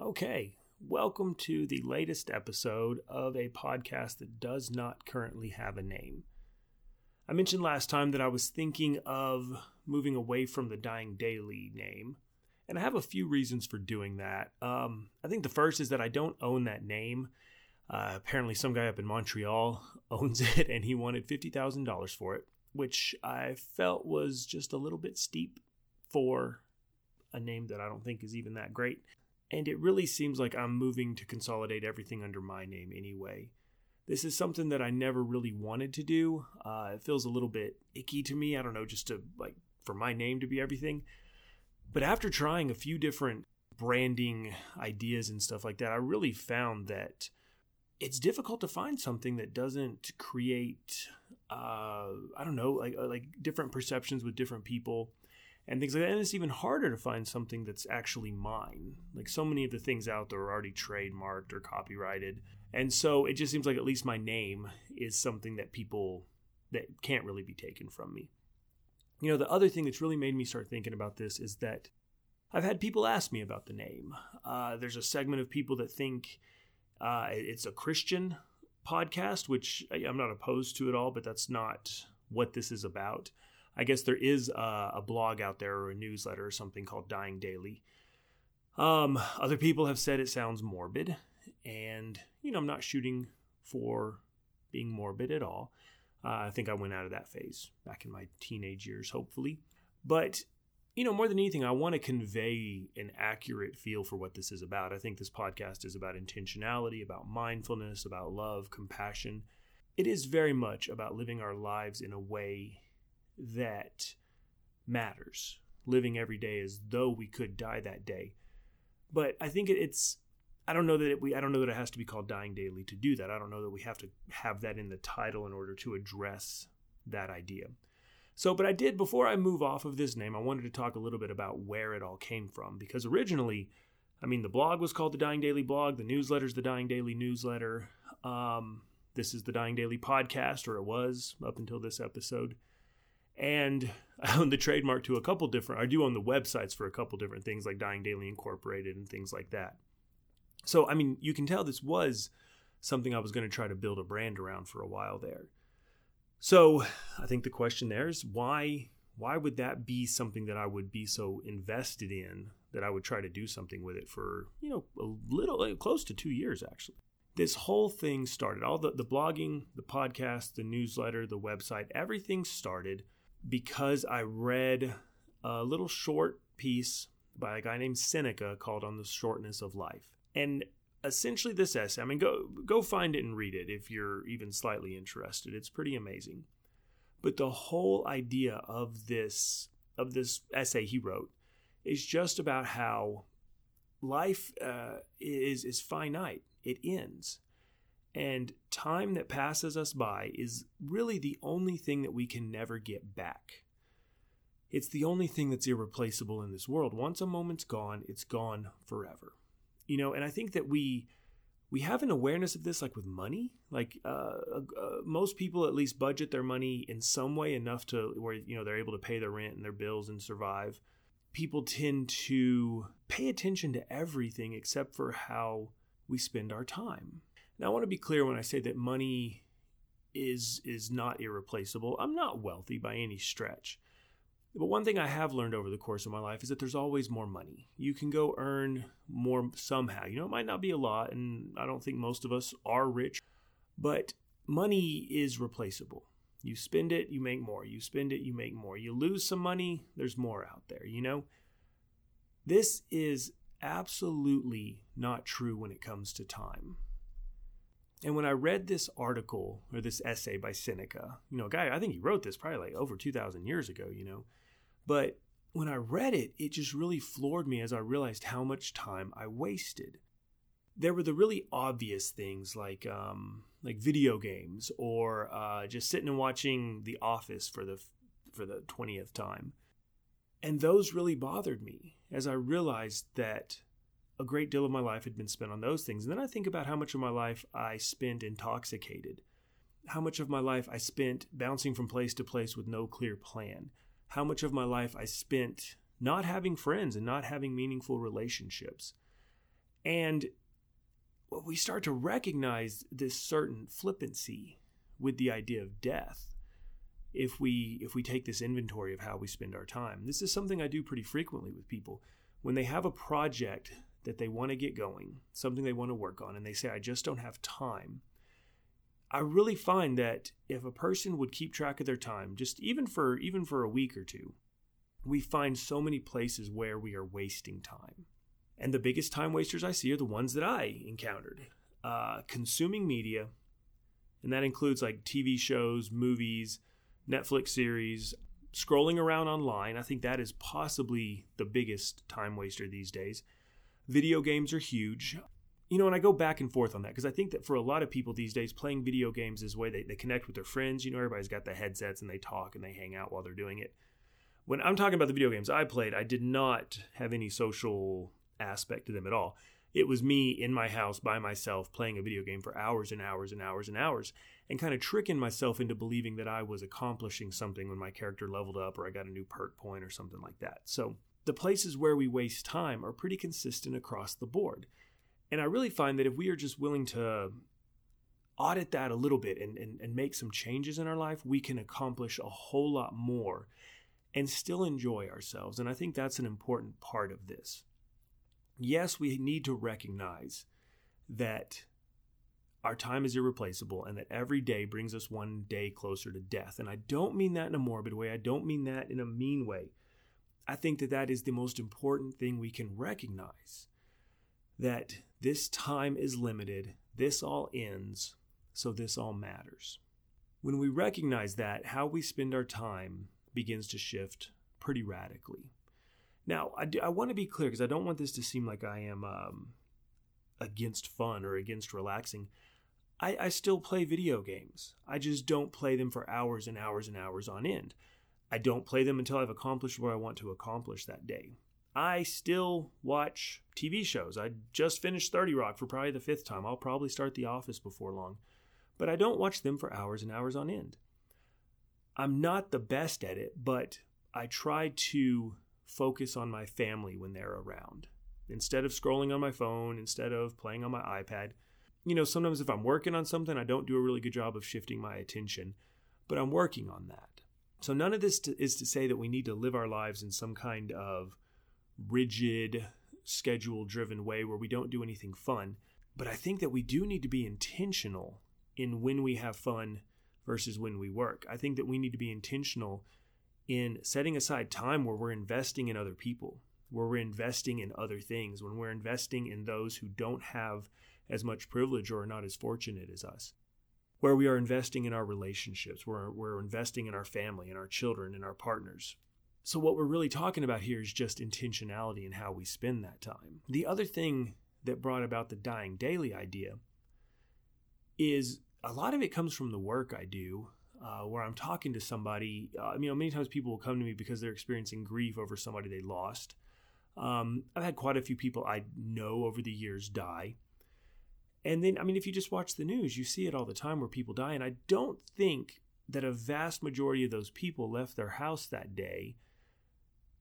Okay, welcome to the latest episode of a podcast that does not currently have a name. I mentioned last time that I was thinking of moving away from the Dying Daily name, and I have a few reasons for doing that. I think the first is that I don't own that name. Apparently some guy up in Montreal owns it, and he wanted $50,000 for it, which I felt was just a little bit steep for a name that I don't think is even that great. And it really seems like I'm moving to consolidate everything under my name anyway. This is something that I never really wanted to do. It feels a little bit icky to me. I don't know, just to for my name to be everything. But after trying a few different branding ideas and stuff like that, I really found that it's difficult to find something that doesn't create, different perceptions with different people. And things like that. And it's even harder to find something that's actually mine. Like so many of the things out there are already trademarked or copyrighted. And so it just seems like at least my name is something that that can't really be taken from me. You know, the other thing that's really made me start thinking about this is that I've had people ask me about the name. There's a segment of people that think it's a Christian podcast, which I'm not opposed to at all, but that's not what this is about. I guess there is a blog out there or a newsletter or something called Dying Daily. Other people have said it sounds morbid. And, you know, I'm not shooting for being morbid at all. I think I went out of that phase back in my teenage years, hopefully. But, you know, more than anything, I want to convey an accurate feel for what this is about. I think this podcast is about intentionality, about mindfulness, about love, compassion. It is very much about living our lives in a way that matters, living every day as though we could die that day. But I think I don't know that it has to be called Dying Daily to do that. I don't know that we have to have that in the title in order to address that idea. So, but I did, before I move off of this name, I wanted to talk a little bit about where it all came from, because originally, I mean, the blog was called the Dying Daily blog, the newsletter's the Dying Daily newsletter. This is the Dying Daily podcast, or it was up until this episode. And I own the trademark to a couple different, I do own the websites for a couple different things like Dying Daily Incorporated and things like that. So, I mean, you can tell this was something I was going to try to build a brand around for a while there. So I think the question there is why would that be something that I would be so invested in that I would try to do something with it for, you know, a little, close to 2 years, actually. This whole thing started, all the blogging, the podcast, the newsletter, the website, everything started because I read a little short piece by a guy named Seneca called On the Shortness of Life. And essentially this essay, I mean, go find it and read it if you're even slightly interested. It's pretty amazing. But the whole idea of this essay he wrote is just about how life is finite. It ends. And time that passes us by is really the only thing that we can never get back. It's the only thing that's irreplaceable in this world. Once a moment's gone, it's gone forever. You know, and I think that we have an awareness of this, like with money. Like most people at least budget their money in some way enough to where, you know, they're able to pay their rent and their bills and survive. People tend to pay attention to everything except for how we spend our time. Now, I want to be clear when I say that money is not irreplaceable. I'm not wealthy by any stretch. But one thing I have learned over the course of my life is that there's always more money. You can go earn more somehow. You know, it might not be a lot, and I don't think most of us are rich, but money is replaceable. You spend it, you make more. You spend it, you make more. You lose some money, there's more out there, you know? This is absolutely not true when it comes to time. And when I read this article or this essay by Seneca, you know, guy, I think he wrote this probably over 2,000 years ago, you know, but when I read it, it just really floored me as I realized how much time I wasted. There were the really obvious things like video games or just sitting and watching The Office for the 20th time. And those really bothered me as I realized that a great deal of my life had been spent on those things. And then I think about how much of my life I spent intoxicated, how much of my life I spent bouncing from place to place with no clear plan, how much of my life I spent not having friends and not having meaningful relationships. And we start to recognize this certain flippancy with the idea of death if we take this inventory of how we spend our time. This is something I do pretty frequently with people. When they have a project that they want to get going, something they want to work on, and they say, I just don't have time. I really find that if a person would keep track of their time, just even for a week or two, we find so many places where we are wasting time. And the biggest time wasters I see are the ones that I encountered. Consuming media, and that includes like TV shows, movies, Netflix series, scrolling around online. I think that is possibly the biggest time waster these days. Video games are huge. You know, and I go back and forth on that because I think that for a lot of people these days, playing video games is the way they connect with their friends. You know, everybody's got the headsets and they talk and they hang out while they're doing it. When I'm talking about the video games I played, I did not have any social aspect to them at all. It was me in my house by myself playing a video game for hours and hours and hours and hours and kind of tricking myself into believing that I was accomplishing something when my character leveled up or I got a new perk point or something like that. So the places where we waste time are pretty consistent across the board. And I really find that if we are just willing to audit that a little bit and make some changes in our life, we can accomplish a whole lot more and still enjoy ourselves. And I think that's an important part of this. Yes, we need to recognize that our time is irreplaceable and that every day brings us one day closer to death. And I don't mean that in a morbid way. I don't mean that in a mean way. I think that that is the most important thing we can recognize. That this time is limited, this all ends, so this all matters. When we recognize that, how we spend our time begins to shift pretty radically. Now, I want to be clear because I don't want this to seem like I am against fun or against relaxing. I still play video games. I just don't play them for hours and hours and hours on end. I don't play them until I've accomplished what I want to accomplish that day. I still watch TV shows. I just finished 30 Rock for probably the 5th time. I'll probably start The Office before long. But I don't watch them for hours and hours on end. I'm not the best at it, but I try to focus on my family when they're around. Instead of scrolling on my phone, instead of playing on my iPad. You know, sometimes if I'm working on something, I don't do a really good job of shifting my attention, but I'm working on that. So none of this is to say that we need to live our lives in some kind of rigid, schedule-driven way where we don't do anything fun. But I think that we do need to be intentional in when we have fun versus when we work. I think that we need to be intentional in setting aside time where we're investing in other people, where we're investing in other things, when we're investing in those who don't have as much privilege or are not as fortunate as us, where we are investing in our relationships, where we're investing in our family and our children and our partners. So what we're really talking about here is just intentionality and how we spend that time. The other thing that brought about the dying daily idea is a lot of it comes from the work I do where I'm talking to somebody. You know, many times people will come to me because they're experiencing grief over somebody they lost. I've had quite a few people I know over the years die. And then, I mean, if you just watch the news, you see it all the time where people die. And I don't think that a vast majority of those people left their house that day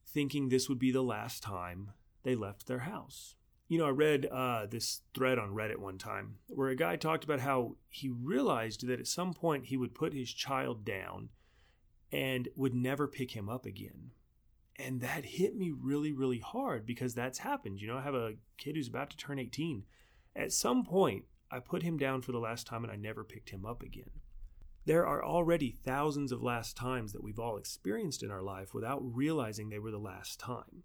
thinking this would be the last time they left their house. You know, I read this thread on Reddit one time where a guy talked about how he realized that at some point he would put his child down and would never pick him up again. And that hit me really, really hard because that's happened. You know, I have a kid who's about to turn 18. At some point, I put him down for the last time and I never picked him up again. There are already thousands of last times that we've all experienced in our life without realizing they were the last time.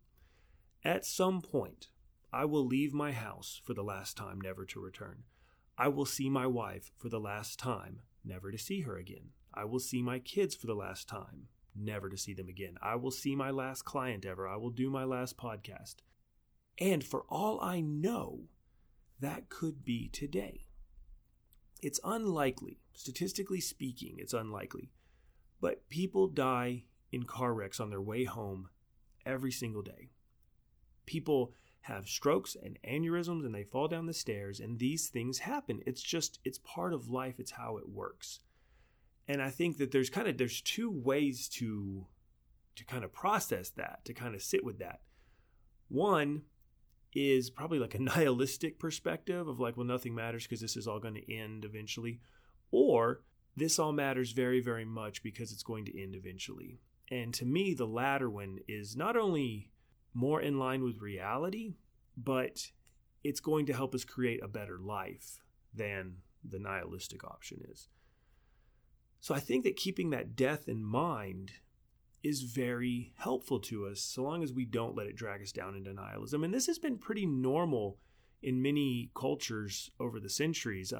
At some point, I will leave my house for the last time, never to return. I will see my wife for the last time, never to see her again. I will see my kids for the last time, never to see them again. I will see my last client ever. I will do my last podcast. And for all I know, that could be today. It's unlikely, statistically speaking, it's unlikely, but people die in car wrecks on their way home every single day. People have strokes and aneurysms and they fall down the stairs, and these things happen. It's part of life. It's how it works. And I think that there's two ways to kind of process that, to kind of sit with that. One is probably like a nihilistic perspective of like, well, nothing matters because this is all going to end eventually. Or this all matters very, very much because it's going to end eventually. And to me, the latter one is not only more in line with reality, but it's going to help us create a better life than the nihilistic option is. So I think that keeping that death in mind is very helpful to us, so long as we don't let it drag us down into nihilism. And this has been pretty normal in many cultures over the centuries.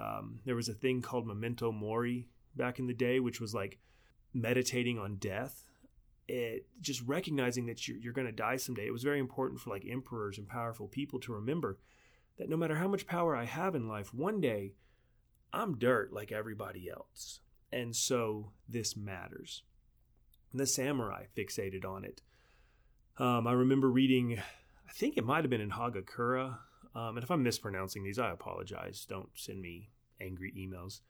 There was a thing called memento mori back in the day, which was like meditating on death. It just recognizing that you're going to die someday. It was very important for like emperors and powerful people to remember that no matter how much power I have in life, one day I'm dirt like everybody else. And so this matters. The samurai fixated on it. I remember reading, I think it might have been in Hagakure. And if I'm mispronouncing these, I apologize. Don't send me angry emails.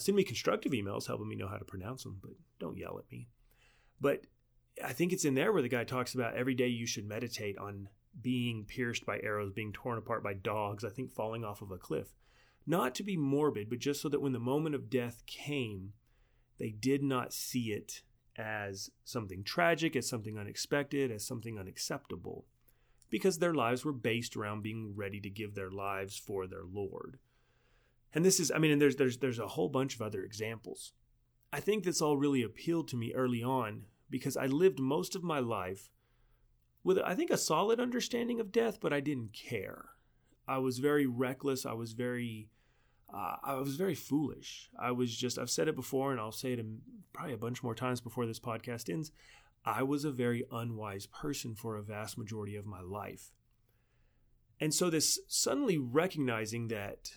Send me constructive emails helping me know how to pronounce them, but don't yell at me. But I think it's in there where the guy talks about every day you should meditate on being pierced by arrows, being torn apart by dogs, I think falling off of a cliff. Not to be morbid, but just so that when the moment of death came, they did not see it as something tragic, as something unexpected, as something unacceptable, because their lives were based around being ready to give their lives for their Lord. And this is, I mean, and there's a whole bunch of other examples. I think this all really appealed to me early on because I lived most of my life with, I think, a solid understanding of death, but I didn't care. I was very reckless. I was very foolish. I've said it before and I'll say it probably a bunch more times before this podcast ends. I was a very unwise person for a vast majority of my life. And so this suddenly recognizing that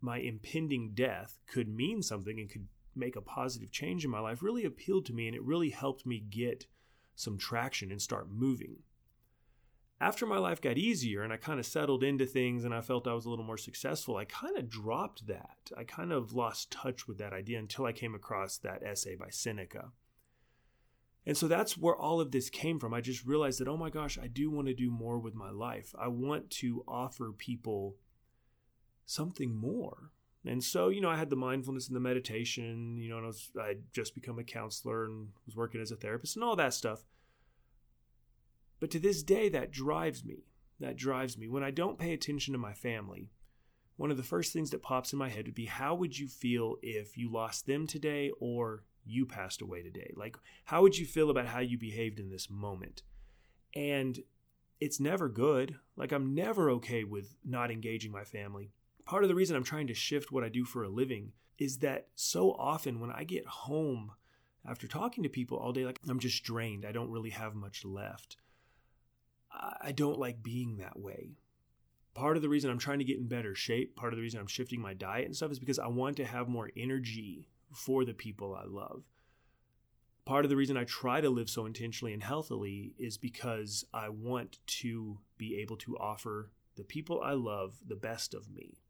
my impending death could mean something and could make a positive change in my life really appealed to me, and it really helped me get some traction and start moving. After my life got easier and I kind of settled into things and I felt I was a little more successful, I kind of dropped that. I kind of lost touch with that idea until I came across that essay by Seneca. And so that's where all of this came from. I just realized that, oh my gosh, I do want to do more with my life. I want to offer people something more. And so, I had the mindfulness and the meditation, and I'd just become a counselor and was working as a therapist and all that stuff. But to this day, that drives me. When I don't pay attention to my family, one of the first things that pops in my head would be, how would you feel if you lost them today or you passed away today? Like, how would you feel about how you behaved in this moment? And it's never good. Like, I'm never okay with not engaging my family. Part of the reason I'm trying to shift what I do for a living is that so often when I get home after talking to people all day, like, I'm just drained. I don't really have much left. I don't like being that way. Part of the reason I'm trying to get in better shape, part of the reason I'm shifting my diet and stuff is because I want to have more energy for the people I love. Part of the reason I try to live so intentionally and healthily is because I want to be able to offer the people I love the best of me.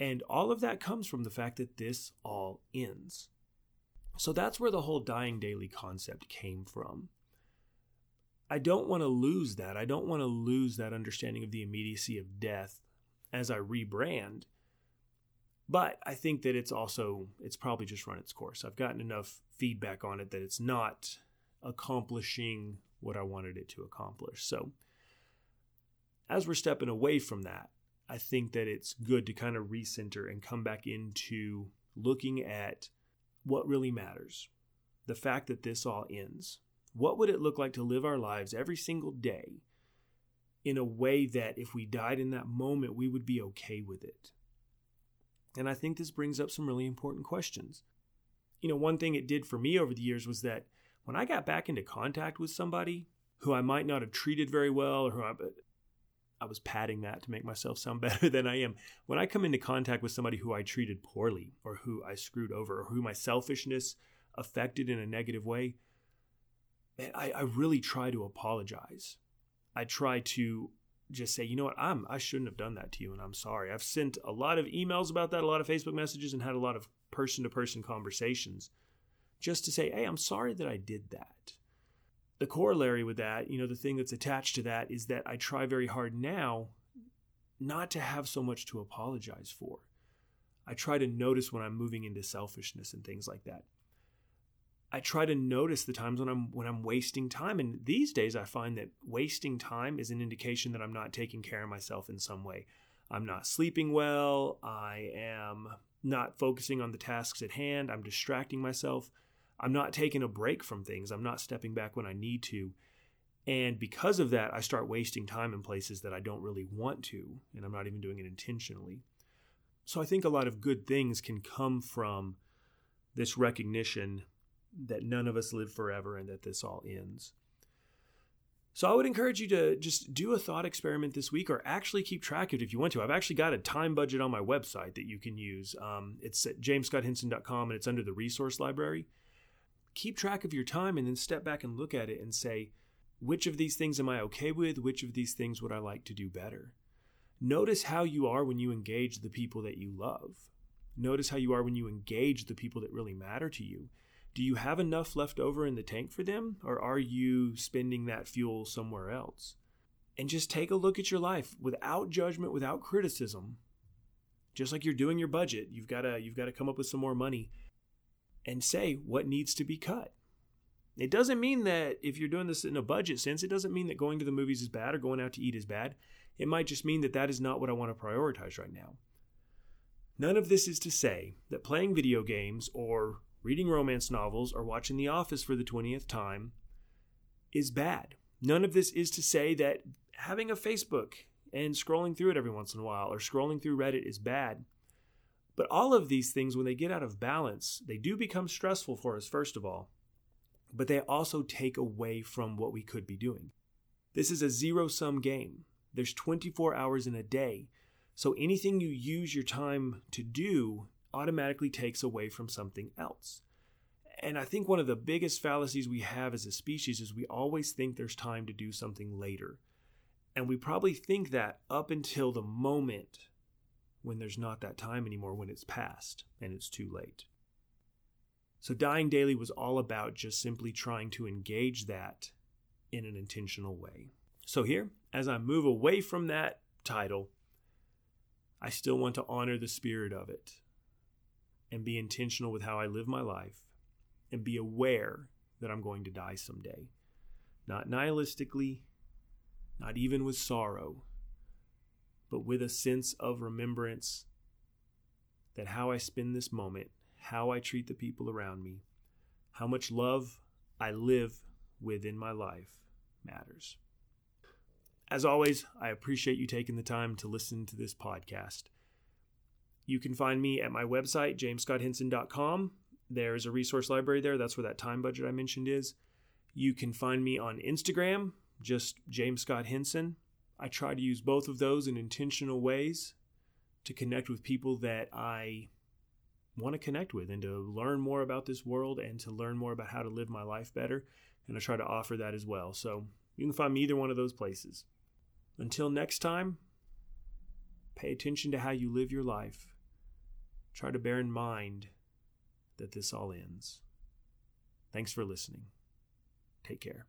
And all of that comes from the fact that this all ends. So that's where the whole dying daily concept came from. I don't want to lose that. I don't want to lose that understanding of the immediacy of death as I rebrand. But I think that it's probably just run its course. I've gotten enough feedback on it that it's not accomplishing what I wanted it to accomplish. So as we're stepping away from that, I think that it's good to kind of recenter and come back into looking at what really matters. The fact that this all ends. What would it look like to live our lives every single day in a way that if we died in that moment, we would be okay with it? And I think this brings up some really important questions. One thing it did for me over the years was that when I got back into contact with somebody who I might not have treated very well, or who I was padding that to make myself sound better than I am. When I come into contact with somebody who I treated poorly, or who I screwed over, or who my selfishness affected in a negative way, man, I really try to apologize. I try to just say, you know what, I shouldn't have done that to you, and I'm sorry. I've sent a lot of emails about that, a lot of Facebook messages, and had a lot of person-to-person conversations just to say, hey, I'm sorry that I did that. The corollary with that, you know, the thing that's attached to that is that I try very hard now not to have so much to apologize for. I try to notice when I'm moving into selfishness and things like that. I try to notice the times when I'm wasting time. And these days I find that wasting time is an indication that I'm not taking care of myself in some way. I'm not sleeping well. I am not focusing on the tasks at hand. I'm distracting myself. I'm not taking a break from things. I'm not stepping back when I need to. And because of that, I start wasting time in places that I don't really want to, and I'm not even doing it intentionally. So I think a lot of good things can come from this recognition that none of us live forever and that this all ends. So I would encourage you to just do a thought experiment this week, or actually keep track of it if you want to. I've actually got a time budget on my website that you can use. It's at jamesscotthenson.com, and it's under the resource library. Keep track of your time and then step back and look at it and say, which of these things am I okay with? Which of these things would I like to do better? Notice how you are when you engage the people that you love. Notice how you are when you engage the people that really matter to you. Do you have enough left over in the tank for them, or are you spending that fuel somewhere else? And just take a look at your life without judgment, without criticism. Just like you're doing your budget, you've got to come up with some more money and say what needs to be cut. It doesn't mean that if you're doing this in a budget sense, it doesn't mean that going to the movies is bad or going out to eat is bad. It might just mean that that is not what I want to prioritize right now. None of this is to say that playing video games or reading romance novels or watching The Office for the 20th time is bad. None of this is to say that having a Facebook and scrolling through it every once in a while or scrolling through Reddit is bad. But all of these things, when they get out of balance, they do become stressful for us, first of all, but they also take away from what we could be doing. This is a zero-sum game. There's 24 hours in a day. So anything you use your time to do automatically takes away from something else. And I think one of the biggest fallacies we have as a species is we always think there's time to do something later. And we probably think that up until the moment when there's not that time anymore, when it's past and it's too late. So Dying Daily was all about just simply trying to engage that in an intentional way. So here, as I move away from that title, I still want to honor the spirit of it and be intentional with how I live my life and be aware that I'm going to die someday. Not nihilistically, not even with sorrow, but with a sense of remembrance that how I spend this moment, how I treat the people around me, how much love I live within my life matters. As always, I appreciate you taking the time to listen to this podcast. You can find me at my website, jamesscotthenson.com. There's a resource library there. That's where that time budget I mentioned is. You can find me on Instagram, just James Scott Henson. I try to use both of those in intentional ways to connect with people that I want to connect with and to learn more about this world and to learn more about how to live my life better. And I try to offer that as well. So you can find me either one of those places. Until next time, pay attention to how you live your life. Try to bear in mind that this all ends. Thanks for listening. Take care.